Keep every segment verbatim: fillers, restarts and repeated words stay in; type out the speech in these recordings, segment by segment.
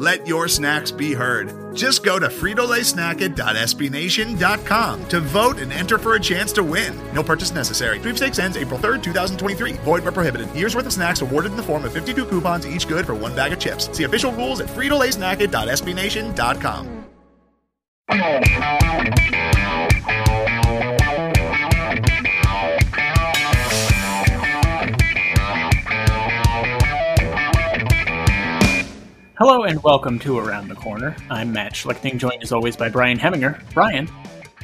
Let your snacks be heard. Just go to Frito Lay Snack It dot S B Nation dot com to vote and enter for a chance to win. No purchase necessary. Sweepstakes ends April third, two thousand twenty-three. Void where prohibited. Year's worth of snacks awarded in the form of fifty-two coupons, each good for one bag of chips. See official rules at Frito Lay Snack It dot S B Nation dot com. Hello and welcome to Around the Corner. I'm Matt Schlichting, joined as always by Brian Heminger. Brian,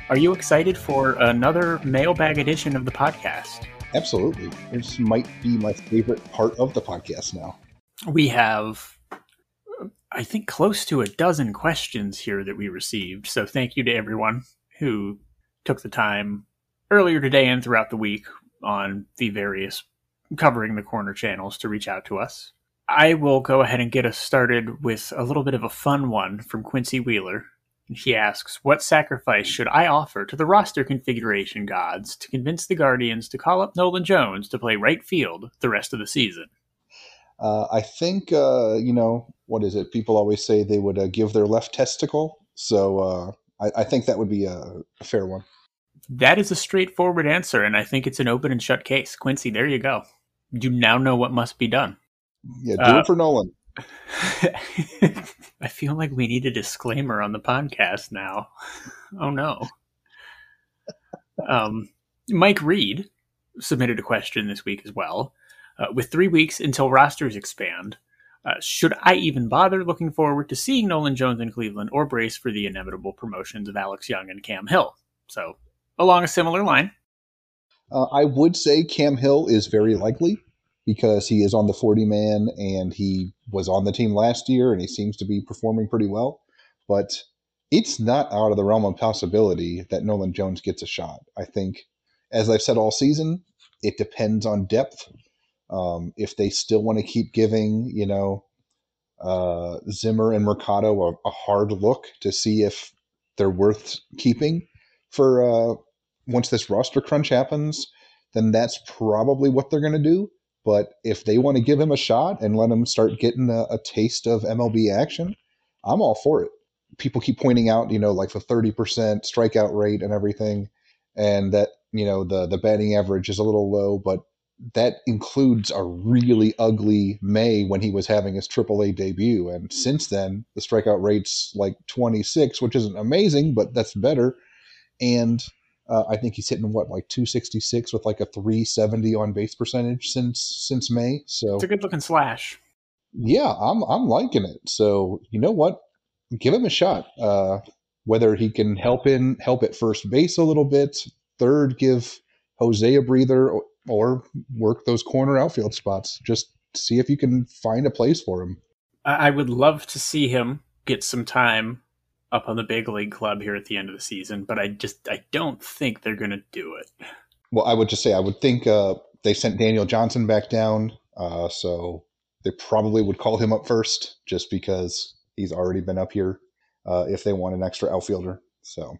are you excited for another mailbag edition of the podcast? Absolutely. This might be my favorite part of the podcast now. We have, I think, close to a dozen questions here that we received. So thank you to everyone who took the time earlier today and throughout the week on the various Covering the Corner channels to reach out to us. I will go ahead and get us started with a little bit of a fun one from Quincy Wheeler. He asks, what sacrifice should I offer to the roster configuration gods to convince the Guardians to call up Nolan Jones to play right field the rest of the season? Uh, I think, uh, you know, what is it? People always say they would uh, give their left testicle. So uh, I, I think that would be a, a fair one. That is a straightforward answer, and I think it's an open and shut case. Quincy, there you go. You now know what must be done. Yeah, do uh, it for Nolan. I feel like we need a disclaimer on the podcast now. Oh, no. um, Mike Reed submitted a question this week as well. Uh, with three weeks until rosters expand, uh, should I even bother looking forward to seeing Nolan Jones in Cleveland or brace for the inevitable promotions of Alex Young and Cam Hill? So, along a similar line. Uh, I would say Cam Hill is very likely because he is on the forty-man and he was on the team last year and he seems to be performing pretty well. But it's not out of the realm of possibility that Nolan Jones gets a shot. I think, as I've said all season, it depends on depth. Um, if they still want to keep giving, you know, uh, Zimmer and Mercado a, a hard look to see if they're worth keeping for uh, once this roster crunch happens, then that's probably what they're going to do. But if they want to give him a shot and let him start getting a, a taste of M L B action, I'm all for it. People keep pointing out, you know, like the thirty percent strikeout rate and everything, and that, you know, the, the batting average is a little low, but that includes a really ugly May when he was having his triple A debut. And since then, the strikeout rate's like twenty-six, which isn't amazing, but that's better. And uh, I think he's hitting, what, like two sixty-six with like a three seventy on base percentage since since May. So it's a good-looking slash. Yeah, I'm, I'm liking it. So you know what? Give him a shot. Uh, whether he can help in help at first base a little bit, third, give Jose a breather, or, or work those corner outfield spots. Just see if you can find a place for him. I would love to see him get some time up on the big league club here at the end of the season, but I just I don't think they're going to do it. Well, I would just say I would think uh, they sent Daniel Johnson back down, uh, so they probably would call him up first just because he's already been up here uh, if they want an extra outfielder. So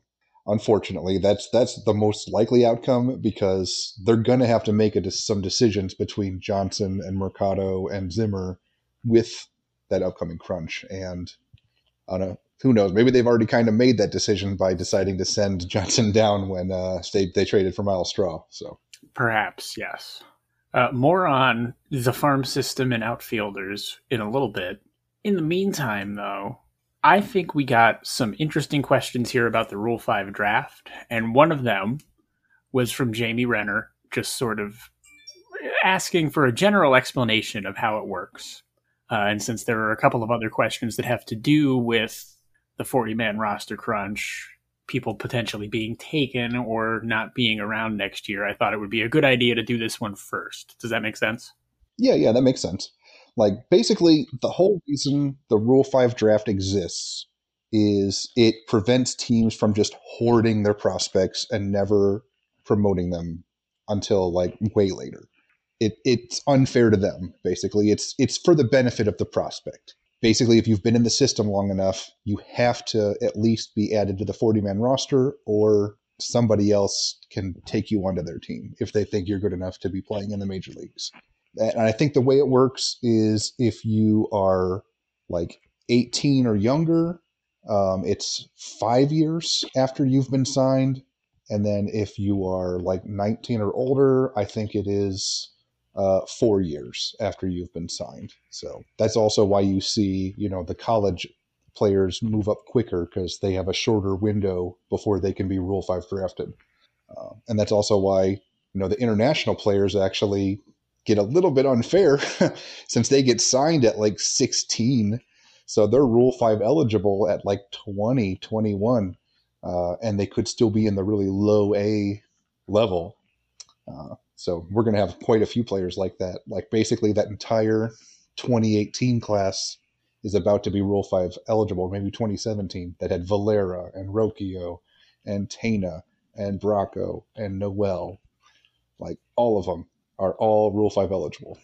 unfortunately, that's that's the most likely outcome because they're going to have to make a, some decisions between Johnson and Mercado and Zimmer with that upcoming crunch. And I don't know, who knows? Maybe they've already kind of made that decision by deciding to send Johnson down when uh, they, they traded for Miles Straw. So perhaps, yes. Uh, more on the farm system and outfielders in a little bit. In the meantime, though, I think we got some interesting questions here about the Rule five draft, and one of them was from Jamie Renner, just sort of asking for a general explanation of how it works. Uh, and since there are a couple of other questions that have to do with the forty-man roster crunch, people potentially being taken or not being around next year, I thought it would be a good idea to do this one first. Does that make sense? Yeah, yeah, that makes sense. Like, basically, the whole reason the Rule five draft exists is it prevents teams from just hoarding their prospects and never promoting them until, like, way later. It It's unfair to them, basically. It's it's for the benefit of the prospect. Basically, if you've been in the system long enough, you have to at least be added to the forty-man roster, or somebody else can take you onto their team if they think you're good enough to be playing in the major leagues. And I think the way it works is if you are like eighteen or younger, um, it's five years after you've been signed. And then if you are like nineteen or older, I think it is uh, four years after you've been signed. So that's also why you see, you know, the college players move up quicker, because they have a shorter window before they can be Rule five drafted. Uh, and that's also why, you know, the international players actually get a little bit unfair since they get signed at like sixteen. So they're Rule five eligible at like twenty, twenty-one, uh, and they could still be in the really low A level. Uh, so we're going to have quite a few players like that. Like basically that entire twenty eighteen class is about to be Rule five eligible, maybe twenty seventeen, that had Valera and Rokio and Tana and Bracco and Noel. Like all of them are all Rule five eligible.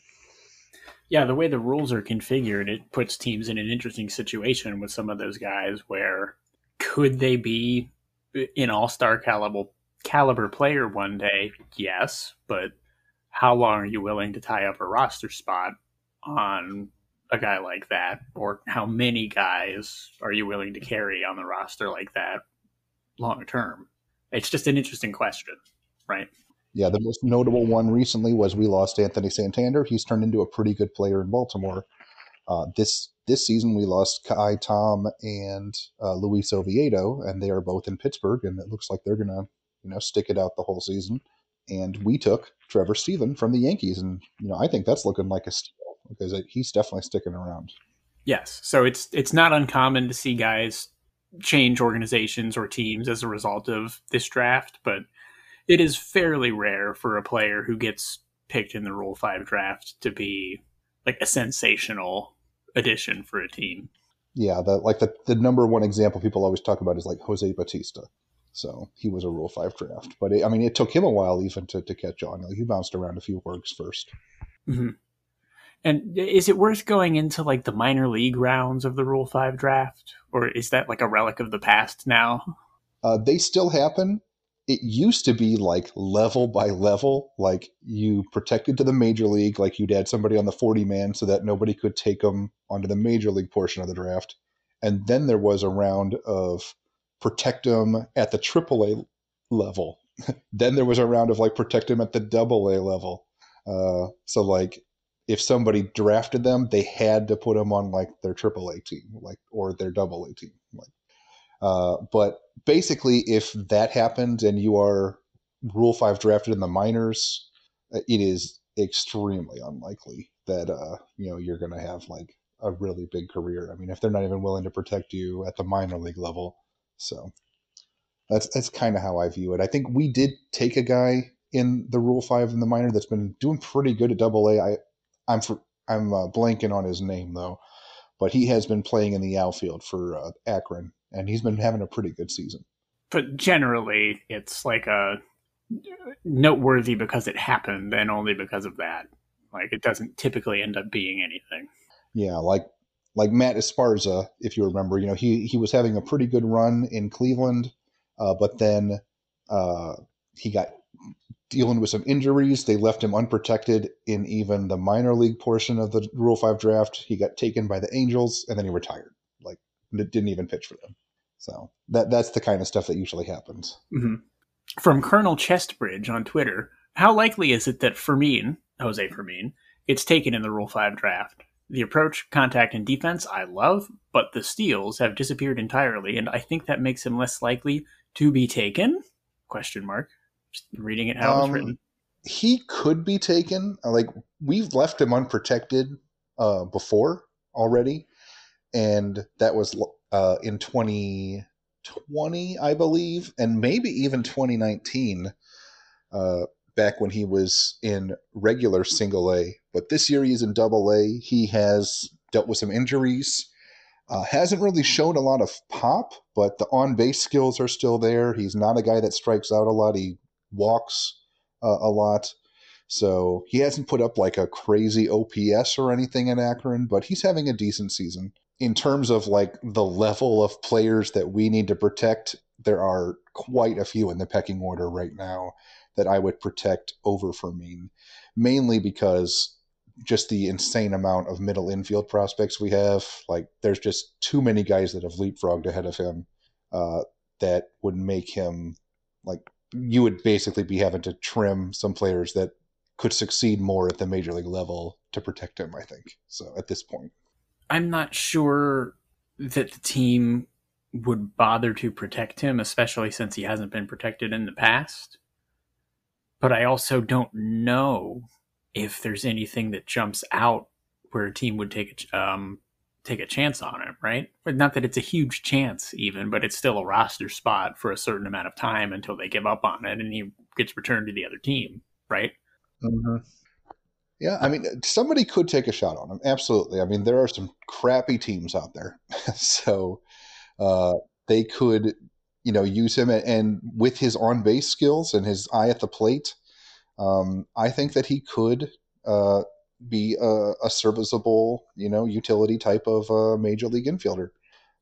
Yeah, the way the rules are configured, it puts teams in an interesting situation with some of those guys where could they be an all-star caliber, caliber player one day? Yes, but how long are you willing to tie up a roster spot on a guy like that? Or how many guys are you willing to carry on the roster like that long term? It's just an interesting question, right? Yeah, the most notable one recently was we lost Anthony Santander. He's turned into a pretty good player in Baltimore. Uh, this this season we lost Kai Tom and uh, Luis Oviedo, and they are both in Pittsburgh, and it looks like they're going to you know stick it out the whole season. And we took Trevor Stephen from the Yankees, and you know I think that's looking like a steal because he's definitely sticking around. Yes, so it's it's not uncommon to see guys change organizations or teams as a result of this draft, but it is fairly rare for a player who gets picked in the Rule five draft to be like a sensational addition for a team. Yeah, the, like the, the number one example people always talk about is like Jose Bautista. So he was a Rule five draft. But it, I mean, it took him a while even to, to catch on. Like, he bounced around a few orgs first. Mm-hmm. And is it worth going into like the minor league rounds of the Rule five draft? Or is that like a relic of the past now? Uh, they still happen. It used to be like level by level, like you protected to the major league, like you'd add somebody on the forty man so that nobody could take them onto the major league portion of the draft. And then there was a round of protect them at the triple A level. Then there was a round of like protect them at the double A level. Uh, so like if somebody drafted them, they had to put them on like their triple A team, like, or their double A team. Like, uh, but basically, if that happens and you are Rule five drafted in the minors, it is extremely unlikely that uh, you know you're going to have like a really big career. I mean, if they're not even willing to protect you at the minor league level, so that's that's kind of how I view it. I think we did take a guy in the Rule five in the minor that's been doing pretty good at Double A. I I'm for, I'm uh, blanking on his name though, but he has been playing in the outfield for uh, Akron. And he's been having a pretty good season. But generally, it's like a noteworthy because it happened and only because of that. Like, it doesn't typically end up being anything. Yeah, like like Matt Esparza, if you remember, you know, he, he was having a pretty good run in Cleveland, uh, but then uh, he got dealing with some injuries. They left him unprotected in even the minor league portion of the Rule five draft. He got taken by the Angels, and then he retired. Like, it didn't even pitch for them. So that that's the kind of stuff that usually happens. Mm-hmm. From Colonel Chestbridge on Twitter, how likely is it that Fermin, Jose Fermin, gets taken in the Rule five draft? The approach, contact, and defense I love, but the steals have disappeared entirely, and I think that makes him less likely to be taken? Question mark. Just reading it how um, it's written. He could be taken. Like, we've left him unprotected uh, before already, and that was uh, in twenty twenty, I believe, and maybe even twenty nineteen. Uh, back when he was in regular single A. But this year he's in double A. He has dealt with some injuries. Uh, hasn't really shown a lot of pop, but the on-base skills are still there. He's not a guy that strikes out a lot. He walks uh, a lot. So he hasn't put up like a crazy O P S or anything in Akron, but he's having a decent season. In terms of like the level of players that we need to protect, there are quite a few in the pecking order right now that I would protect over Fermin, mainly because just the insane amount of middle infield prospects we have. Like there's just too many guys that have leapfrogged ahead of him uh, that would make him like you would basically be having to trim some players that could succeed more at the major league level to protect him, I think. So at this point, I'm not sure that the team would bother to protect him, especially since he hasn't been protected in the past. But I also don't know if there's anything that jumps out where a team would take a, um, take a chance on him, right? But not that it's a huge chance even, but it's still a roster spot for a certain amount of time until they give up on it and he gets returned to the other team, right? Mm-hmm. Yeah, I mean, somebody could take a shot on him. Absolutely. I mean, there are some crappy teams out there. so uh, they could, you know, use him. And with his on-base skills and his eye at the plate, um, I think that he could uh, be a, a serviceable, you know, utility type of uh, major league infielder.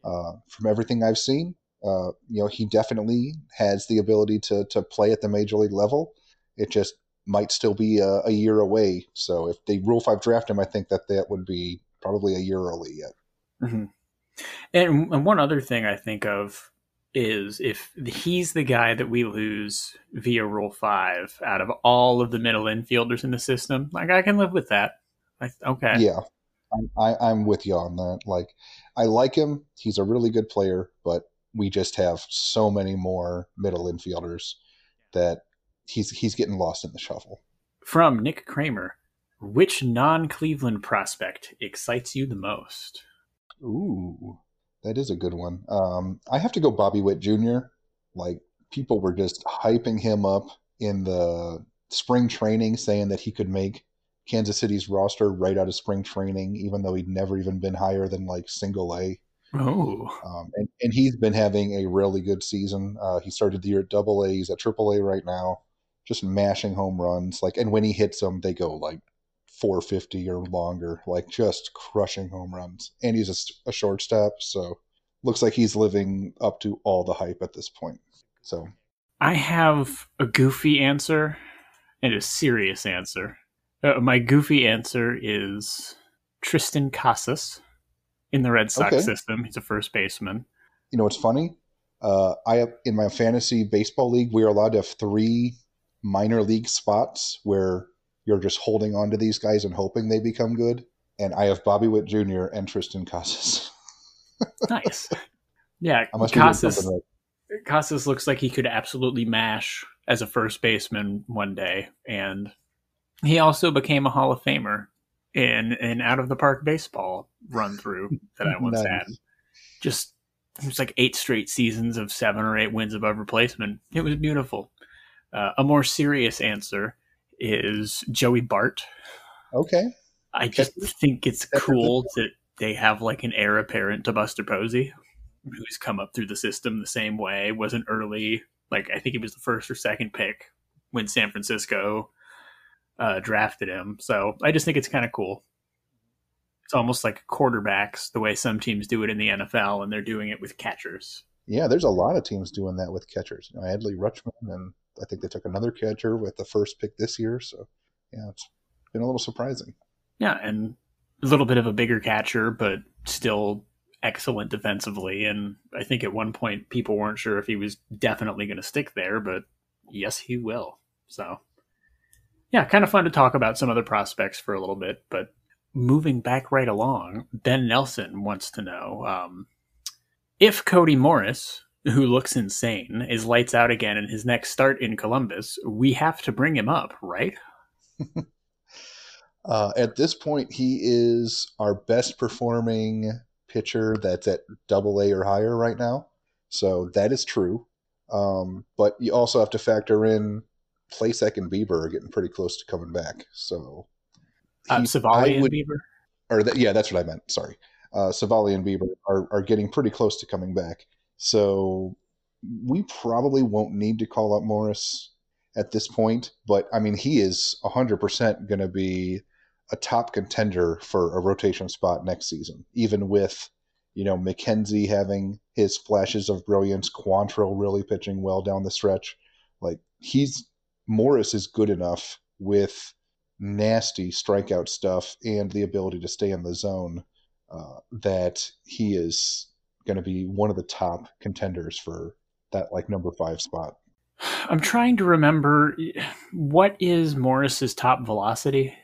Uh, from everything I've seen, uh, you know, he definitely has the ability to to play at the major league level. It just might still be a, a year away. So if they Rule five draft him, I think that that would be probably a year early yet. Mm-hmm. And, and one other thing I think of is if he's the guy that we lose via Rule five out of all of the middle infielders in the system, like I can live with that. I, okay. Yeah. I, I, I'm with you on that. Like I like him. He's a really good player, but we just have so many more middle infielders that He's he's getting lost in the shuffle. From Nick Kramer, which non-Cleveland prospect excites you the most? Ooh, that is a good one. Um, I have to go Bobby Witt Junior Like people were just hyping him up in the spring training, saying that he could make Kansas City's roster right out of spring training, even though he'd never even been higher than like single A. Oh, um, and, and he's been having a really good season. Uh, he started the year at double A. He's at triple A right now. Just mashing home runs, like, and when he hits them, they go like four fifty or longer, like just crushing home runs. And he's a, a shortstop, so looks like he's living up to all the hype at this point. So, I have a goofy answer and a serious answer. Uh, my goofy answer is Tristan Casas in the Red Sox okay. system. He's a first baseman. You know what's funny? Uh, I have in my fantasy baseball league, we are allowed to have three minor league spots where you're just holding on to these guys and hoping they become good. And I have Bobby Witt Junior and Tristan Casas. Nice. Yeah. Casas, right. Casas looks like he could absolutely mash as a first baseman one day. And he also became a Hall of Famer in an out of the park baseball run through that I once nice. had. Just, it was like eight straight seasons of seven or eight wins above replacement. It was beautiful. Uh, a more serious answer is Joey Bart. Okay. I just think it's cool that they have like an heir apparent to Buster Posey, who's come up through the system the same way. Wasn't early, like I think he was the first or second pick when San Francisco uh, drafted him. So I just think it's kind of cool. It's almost like quarterbacks, the way some teams do it in the N F L, and they're doing it with catchers. Yeah, there's a lot of teams doing that with catchers. You know, Adley Rutschman, and I think they took another catcher with the first pick this year. So, yeah, it's been a little surprising. Yeah, and a little bit of a bigger catcher, but still excellent defensively. And I think at one point people weren't sure if he was definitely going to stick there, but yes, he will. So, yeah, kind of fun to talk about some other prospects for a little bit. But moving back right along, Ben Nelson wants to know um, if Cody Morris, who looks insane, is lights out again in his next start in Columbus, we have to bring him up, right? uh, at this point, he is our best performing pitcher that's at double A or higher right now. So that is true. Um, but you also have to factor in Placek and Bieber are getting pretty close to coming back. So he, um, Savali and would, Bieber, or th- yeah, that's what I meant. Sorry, uh, Savali and Bieber are are getting pretty close to coming back. So we probably won't need to call up Morris at this point. But I mean, he is a hundred percent going to be a top contender for a rotation spot next season, even with, you know, McKenzie having his flashes of brilliance, Quantrill really pitching well down the stretch. Like, he's Morris is good enough with nasty strikeout stuff and the ability to stay in the zone uh, that he is going to be one of the top contenders for that, like, number five spot. I'm trying to remember, what is Morris's top velocity?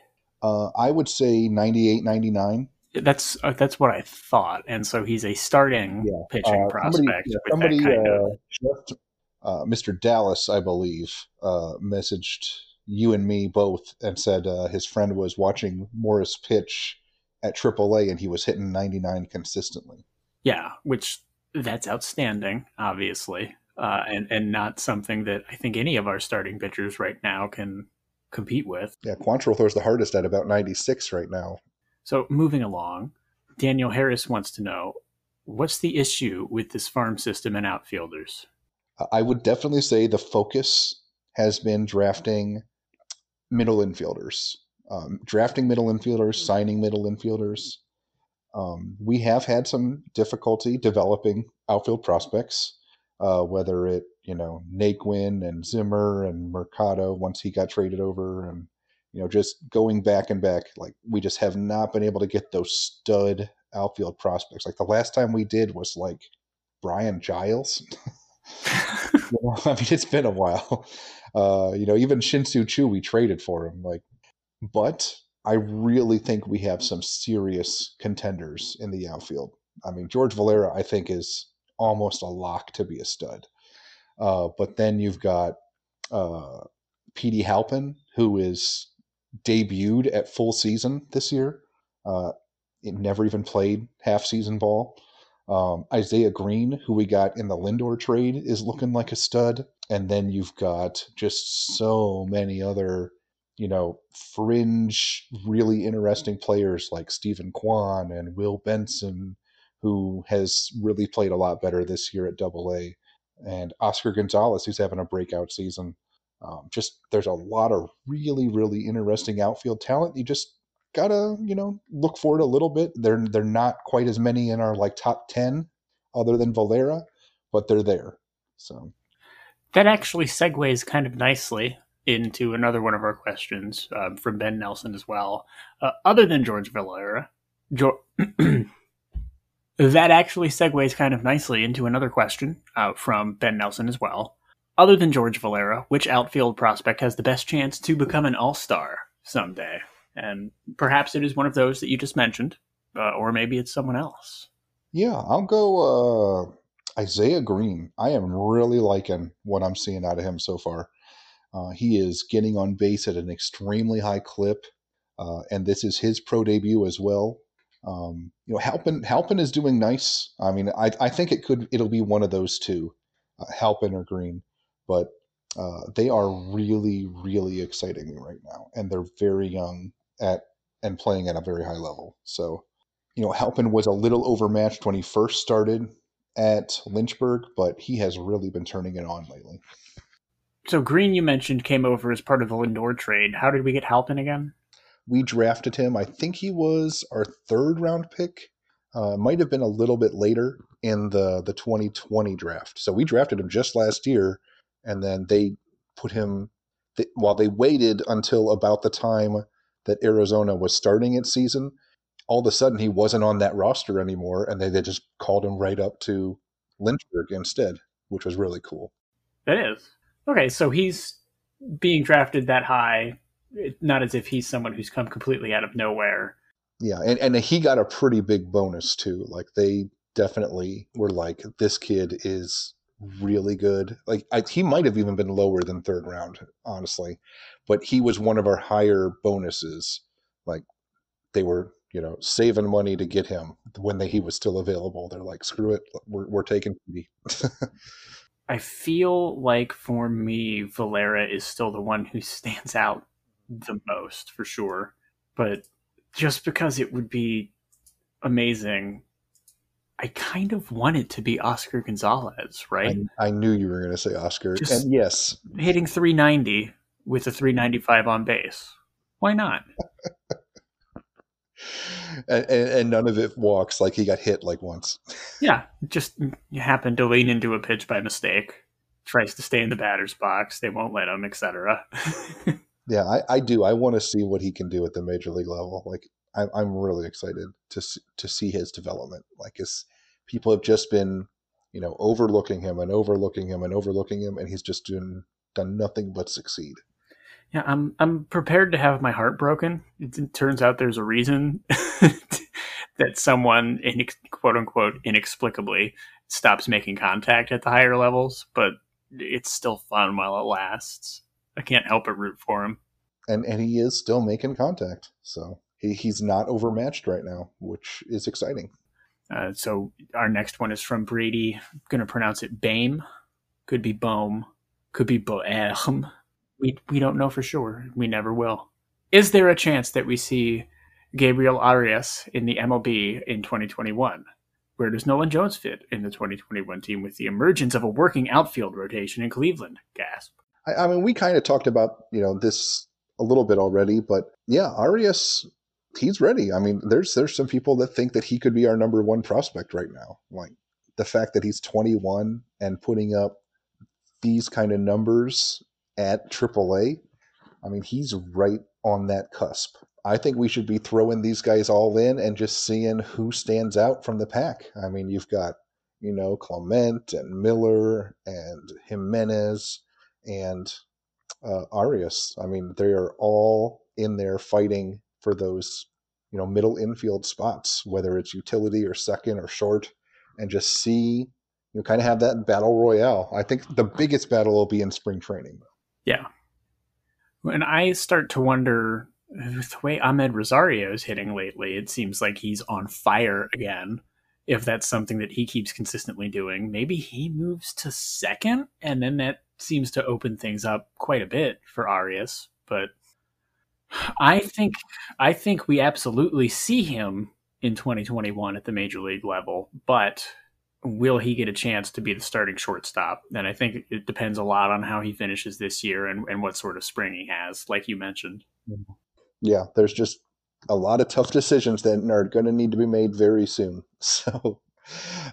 Uh, I would say ninety-eight, ninety-nine. That's uh, that's what I thought, and so he's a starting yeah. pitching uh, prospect. Somebody, yeah, somebody kind uh, of... just, uh, Mister Dallas, I believe, uh, messaged you and me both and said uh, his friend was watching Morris pitch at triple A, and he was hitting ninety-nine consistently. Yeah, which that's outstanding, obviously, uh, and and not something that I think any of our starting pitchers right now can compete with. Yeah, Quantrill throws the hardest at about ninety-six right now. So moving along, Daniel Harris wants to know, what's the issue with this farm system and outfielders? I would definitely say the focus has been drafting middle infielders, um, drafting middle infielders, signing middle infielders. Um, we have had some difficulty developing outfield prospects, uh, whether it, you know, Naquin and Zimmer and Mercado once he got traded over, and, you know, just going back and back, like, we just have not been able to get those stud outfield prospects. Like, the last time we did was like Brian Giles. You know, I mean, it's been a while. Uh, you know, even Shin-Soo Choo, we traded for him. Like, but I really think we have some serious contenders in the outfield. I mean, George Valera, I think, is almost a lock to be a stud. Uh, but then you've got uh, Petey Halpin, who is debuted at full season this year. Uh, it never even played half-season ball. Um, Isaiah Green, who we got in the Lindor trade, is looking like a stud. And then you've got just so many other, you know, fringe, really interesting players like Stephen Kwan and Will Benson, who has really played a lot better this year at Double A, and Oscar Gonzalez, who's having a breakout season. Um, just there's a lot of really, really interesting outfield talent. You just gotta, you know, look for it a little bit. They're they're not quite as many in our, like, top ten other than Valera, but they're there. So that actually segues kind of nicely into another one of our questions um, from Ben Nelson as well. Uh, other than George Valera, George, that actually segues kind of nicely into another question uh, from Ben Nelson as well. Other than George Valera, which outfield prospect has the best chance to become an all-star someday? And perhaps it is one of those that you just mentioned, uh, or maybe it's someone else. Yeah, I'll go uh, Isaiah Green. I am really liking what I'm seeing out of him so far. Uh, he is getting on base at an extremely high clip, uh, and this is his pro debut as well. Um, you know, Halpin, Halpin is doing nice. I mean, I, I think it could it'll be one of those two, uh, Halpin or Green, but uh, they are really, really exciting me right now, and they're very young at and playing at a very high level. So, you know, Halpin was a little overmatched when he first started at Lynchburg, but he has really been turning it on lately. So Green, you mentioned, came over as part of the Lindor trade. How did we get Halpin again? We drafted him. I think he was our third round pick. Uh, might have been a little bit later in the, the twenty twenty draft. So we drafted him just last year, and then they put him they, while they waited until about the time that Arizona was starting its season. All of a sudden, he wasn't on that roster anymore, and they, they just called him right up to Lynchburg instead, which was really cool. That is. Okay, so he's being drafted that high, not as if he's someone who's come completely out of nowhere. Yeah, and, and he got a pretty big bonus, too. Like, they definitely were like, this kid is really good. Like, I, he might have even been lower than third round, honestly. But he was one of our higher bonuses. Like, they were, you know, saving money to get him when they, he was still available. They're like, screw it, we're, we're taking Petey. I feel like for me, Valera is still the one who stands out the most for sure. But just because it would be amazing, I kind of want it to be Oscar Gonzalez, right? I, I knew you were going to say Oscar. Just and yes, hitting three ninety with a three ninety-five on base. Why not? And, and, and none of it walks. Like he got hit like once. Yeah, just happened to lean into a pitch by mistake. Tries to stay in the batter's box. They won't let him, et cetera. Yeah, I, I do. I want to see what he can do at the major league level. Like I, I'm really excited to to see his development. Like his people have just been, you know, overlooking him and overlooking him and overlooking him, and he's just doing done nothing but succeed. Yeah, I'm I'm prepared to have my heart broken. It, it turns out there's a reason that someone, in, quote unquote, inexplicably stops making contact at the higher levels, but it's still fun while it lasts. I can't help but root for him. And and he is still making contact, so he, he's not overmatched right now, which is exciting. Uh, so our next one is from Brady. I'm going to pronounce it Bame. Could be Bohm. Could be Boehm. We we don't know for sure. We never will. Is there a chance that we see Gabriel Arias in the M L B in twenty twenty-one? Where does Nolan Jones fit in the twenty twenty-one team with the emergence of a working outfield rotation in Cleveland? Gasp. I, I mean, we kind of talked about, you know, this a little bit already, but yeah, Arias, he's ready. I mean, there's there's some people that think that he could be our number one prospect right now. Like the fact that he's twenty-one and putting up these kind of numbers at triple A, I mean, he's right on that cusp. I think we should be throwing these guys all in and just seeing who stands out from the pack. I mean, you've got, you know, Clement and Miller and Jimenez and uh, Arias. I mean, they are all in there fighting for those, you know, middle infield spots, whether it's utility or second or short, and just see, you kind of have that battle royale. I think the biggest battle will be in spring training. Yeah. When I start to wonder, the way Ahmed Rosario is hitting lately, it seems like he's on fire again. If that's something that he keeps consistently doing, maybe he moves to second, and then that seems to open things up quite a bit for Arias. But I think I think we absolutely see him in twenty twenty-one at the major league level, but will he get a chance to be the starting shortstop? And I think it depends a lot on how he finishes this year and, and what sort of spring he has, like you mentioned. Yeah, there's just a lot of tough decisions that are going to need to be made very soon. So,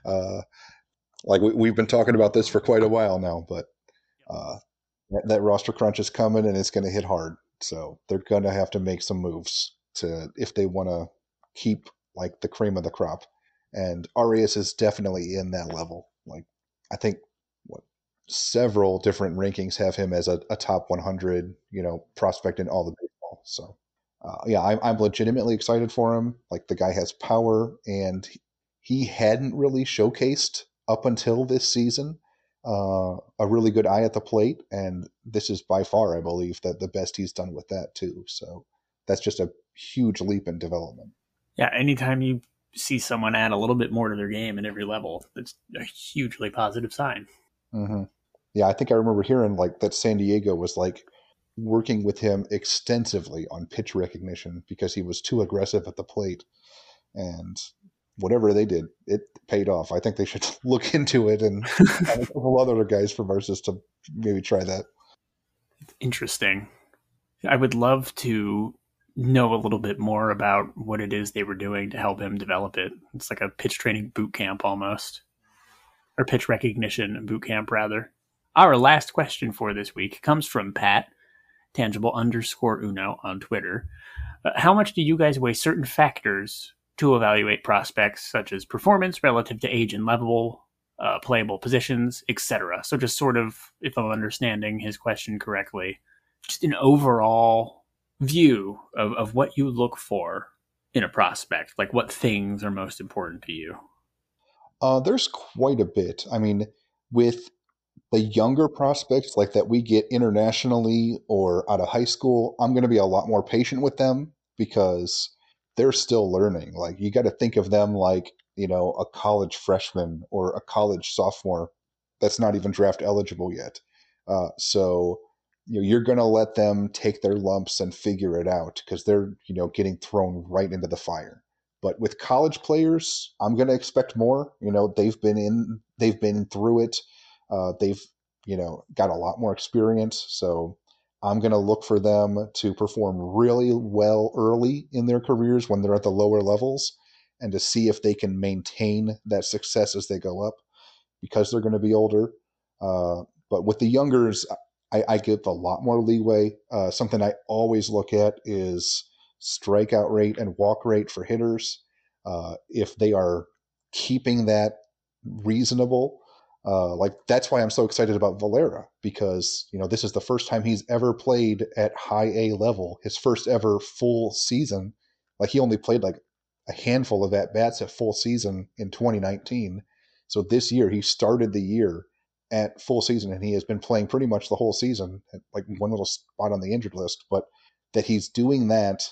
uh, like we, we've been talking about this for quite a while now, but uh, that, that roster crunch is coming and it's going to hit hard. So they're going to have to make some moves to if they want to keep like the cream of the crop. And Arias is definitely in that level. Like, I think what several different rankings have him as a, a top one hundred, you know, prospect in all the baseball. So, uh, yeah, I'm, I'm legitimately excited for him. Like, the guy has power, and he hadn't really showcased up until this season uh, a really good eye at the plate. And this is by far, I believe, that the best he's done with that, too. So that's just a huge leap in development. Yeah, anytime you see someone add a little bit more to their game at every level, that's a hugely positive sign. Mm-hmm. Yeah, I think I remember hearing like that San Diego was like working with him extensively on pitch recognition because he was too aggressive at the plate, and whatever they did, it paid off. I think they should look into it, and a couple other guys from our system maybe try that. Interesting. I would love to know a little bit more about what it is they were doing to help him develop it. It's like a pitch training boot camp almost, or pitch recognition boot camp rather. Our last question for this week comes from Pat Tangible underscore Uno on Twitter. Uh, how much do you guys weigh certain factors to evaluate prospects, such as performance relative to age and level, uh, playable positions, et cetera? So just sort of, if I'm understanding his question correctly, just an overall view of, of what you look for in a prospect, like what things are most important to you? Uh, there's quite a bit. I mean, with the younger prospects like that we get internationally or out of high school, I'm going to be a lot more patient with them because they're still learning. Like you got to think of them like, you know, a college freshman or a college sophomore that's not even draft eligible yet. Uh, so you know, you're going to let them take their lumps and figure it out because they're, you know, getting thrown right into the fire. But with college players, I'm going to expect more. You know, they've been in, they've been through it. Uh, they've, you know, got a lot more experience. So I'm going to look for them to perform really well early in their careers when they're at the lower levels, and to see if they can maintain that success as they go up, because they're going to be older. Uh, but with the youngers, I, I give a lot more leeway. Uh, something I always look at is strikeout rate and walk rate for hitters. Uh, if they are keeping that reasonable, uh, like that's why I'm so excited about Valera, because you know this is the first time he's ever played at high A level, his first ever full season. Like he only played like a handful of at-bats at full season in twenty nineteen. So this year he started the year at full season, and he has been playing pretty much the whole season, like one little spot on the injured list, but that he's doing that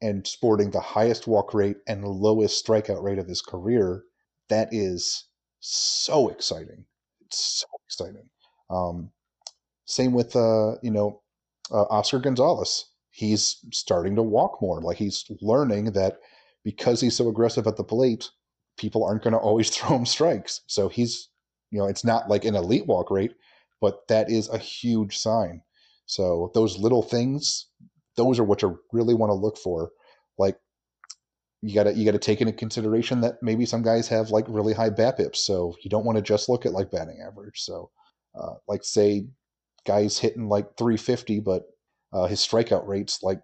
and sporting the highest walk rate and lowest strikeout rate of his career, that is so exciting. It's so exciting. Um, same with, uh, you know, uh, Oscar Gonzalez. He's starting to walk more. Like he's learning that because he's so aggressive at the plate, people aren't going to always throw him strikes. So he's, you know, it's not like an elite walk rate, but that is a huge sign. So those little things, those are what you really want to look for. Like you gotta you gotta take into consideration that maybe some guys have like really high BABIPs, so you don't want to just look at like batting average. So uh, like say guys hitting like three fifty, but uh, his strikeout rate's like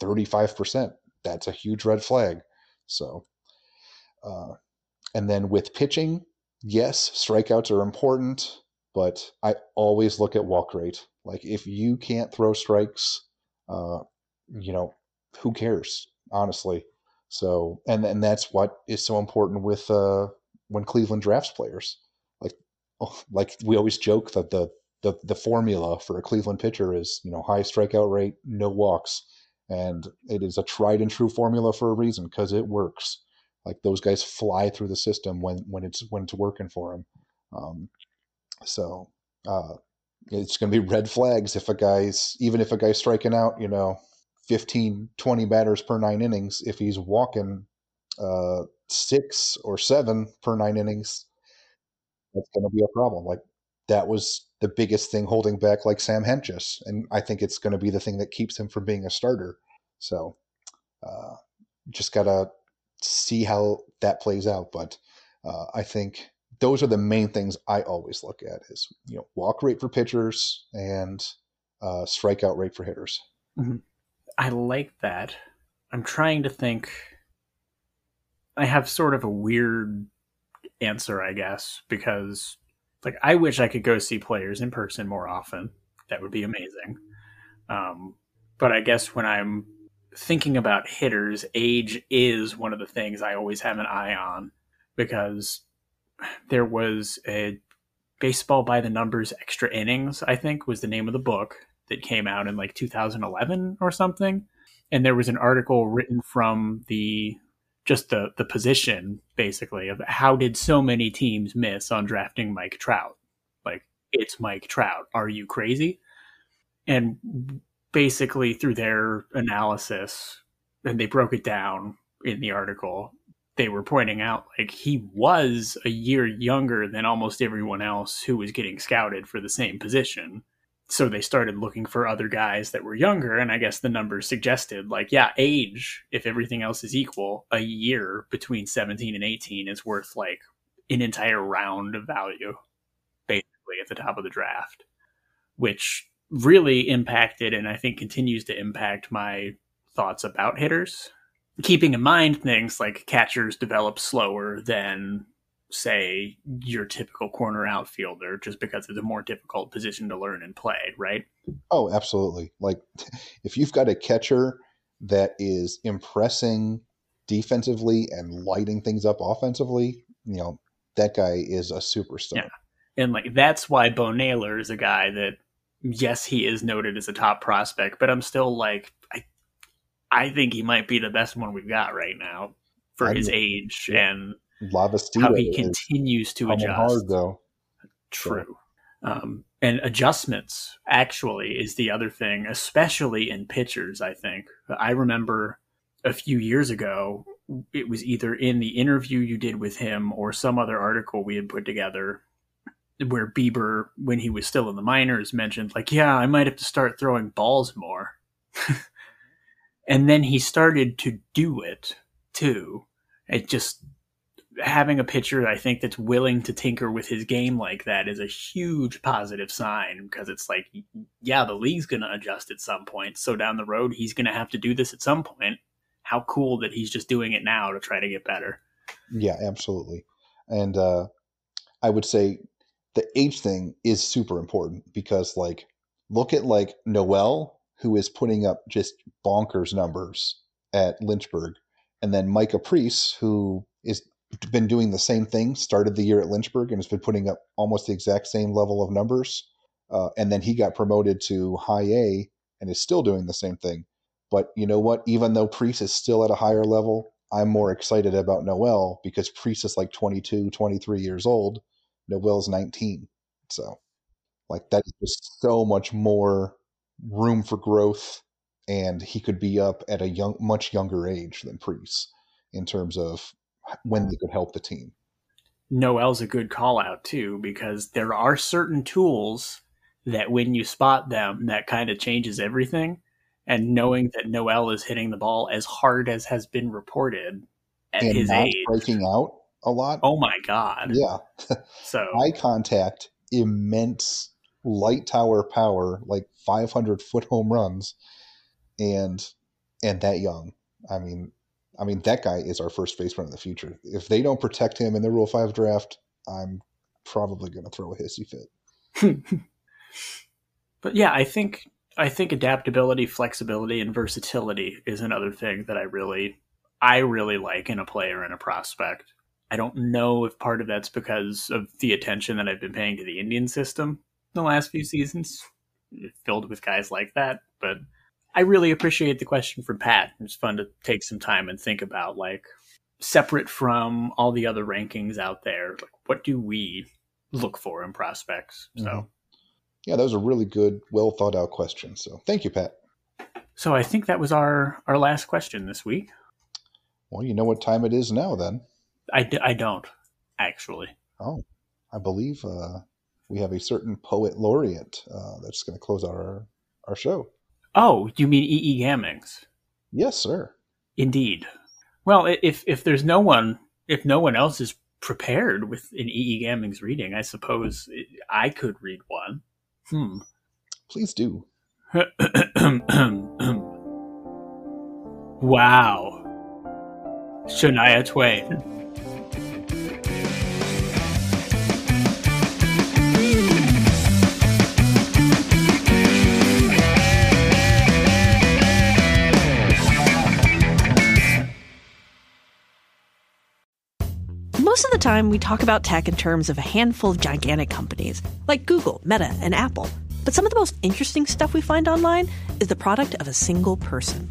thirty-five percent. That's a huge red flag. So, uh, and then with pitching, yes, strikeouts are important, but I always look at walk rate. Like if you can't throw strikes, uh, you know, who cares, honestly. So, and, and that's what is so important with, uh, when Cleveland drafts players, like, oh, like we always joke that the, the, the formula for a Cleveland pitcher is, you know, high strikeout rate, no walks. And it is a tried and true formula for a reason, because it works. Like those guys fly through the system when, when it's, when it's working for them. Um, so, uh, it's going to be red flags if a guy's, even if a guy's striking out, you know, fifteen, twenty batters per nine innings, if he's walking uh, six or seven per nine innings, that's going to be a problem. Like that was the biggest thing holding back like Sam Hentges. And I think it's going to be the thing that keeps him from being a starter. So uh, just got to see how that plays out. But uh, I think those are the main things I always look at is, you know, walk rate for pitchers and uh, strikeout rate for hitters. Mm-hmm. I like that. I'm trying to think. I have sort of a weird answer, I guess, because like I wish I could go see players in person more often. That would be amazing. Um, but I guess when I'm thinking about hitters, age is one of the things I always have an eye on, because there was a Baseball by the Numbers Extra Innings, I think was the name of the book, that came out in like two thousand eleven or something. And there was an article written from the, just the, the position basically of how did so many teams miss on drafting Mike Trout? Like it's Mike Trout. Are you crazy? And basically through their analysis, and they broke it down in the article, they were pointing out like he was a year younger than almost everyone else who was getting scouted for the same position. So they started looking for other guys that were younger. And I guess the numbers suggested like, yeah, age, if everything else is equal, a year between seventeen and eighteen is worth like an entire round of value, basically at the top of the draft, which really impacted and I think continues to impact my thoughts about hitters. Keeping in mind things like catchers develop slower than, say, your typical corner outfielder, just because it's a more difficult position to learn and play, right? Oh, absolutely. Like if you've got a catcher that is impressing defensively and lighting things up offensively, you know, that guy is a superstar. Yeah. And like that's why Bo Naylor is a guy that, yes, he is noted as a top prospect, but I'm still like, I I think he might be the best one we've got right now for I his mean, age and how he continues to adjust. Hard, though. true. Um, and adjustments, actually, is the other thing, especially in pitchers, I think. I remember a few years ago, it was either in the interview you did with him or some other article we had put together where Bieber, when he was still in the minors, mentioned, like, yeah, I might have to start throwing balls more. And then he started to do it, too. It just... having a pitcher, I think, that's willing to tinker with his game like that is a huge positive sign, because it's like, yeah, the league's going to adjust at some point. So down the road, he's going to have to do this at some point. How cool that he's just doing it now to try to get better. Yeah, absolutely. And uh, I would say the age thing is super important, because, like, look at, like, Noel, who is putting up just bonkers numbers at Lynchburg, and then Micah Priest, who is been doing the same thing, started the year at Lynchburg and has been putting up almost the exact same level of numbers. Uh, and then he got promoted to high A and is still doing the same thing. But you know what? Even though Priest is still at a higher level, I'm more excited about Noel, because Priest is like twenty-two, twenty-three years old. Noel's nineteen. So like that is just so much more room for growth. And he could be up at a young, much younger age than Priest in terms of when they could help the team. Noel's a good call out too, because there are certain tools that when you spot them, that kind of changes everything. And knowing that Noel is hitting the ball as hard as has been reported at and his not age, breaking out a lot. Oh my God. Yeah. So eye contact, immense light tower power, like five hundred foot home runs. And, and that young, I mean, I mean, that guy is our first baseman in the future. If they don't protect him in the Rule five draft, I'm probably going to throw a hissy fit. But yeah, I think I think adaptability, flexibility, and versatility is another thing that I really, I really like in a player and a prospect. I don't know if part of that's because of the attention that I've been paying to the Indian system in the last few seasons, filled with guys like that, but... I really appreciate the question from Pat. It's fun to take some time and think about, like, separate from all the other rankings out there, like, what do we look for in prospects? So, mm-hmm. Yeah, that was a really good, well thought out question. So thank you, Pat. So I think that was our, our last question this week. Well, you know what time it is now then. I, d- I don't actually. Oh, I believe uh, we have a certain poet laureate uh, that's going to close out our, our show. Oh, you mean E E. Gammings? Yes, sir. Indeed. Well, if if there's no one, if no one else is prepared with an E E. Gammings reading, I suppose I could read one. Hmm. Please do. Wow. Shania Twain. Most of the time, we talk about tech in terms of a handful of gigantic companies, like Google, Meta, and Apple. But some of the most interesting stuff we find online is the product of a single person.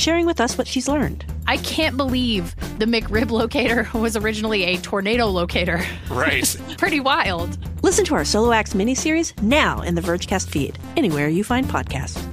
sharing with us what she's learned. I can't believe the McRib locator was originally a tornado locator. Right. Pretty wild. Listen to our Solo Acts miniseries now in the Vergecast feed, anywhere you find podcasts.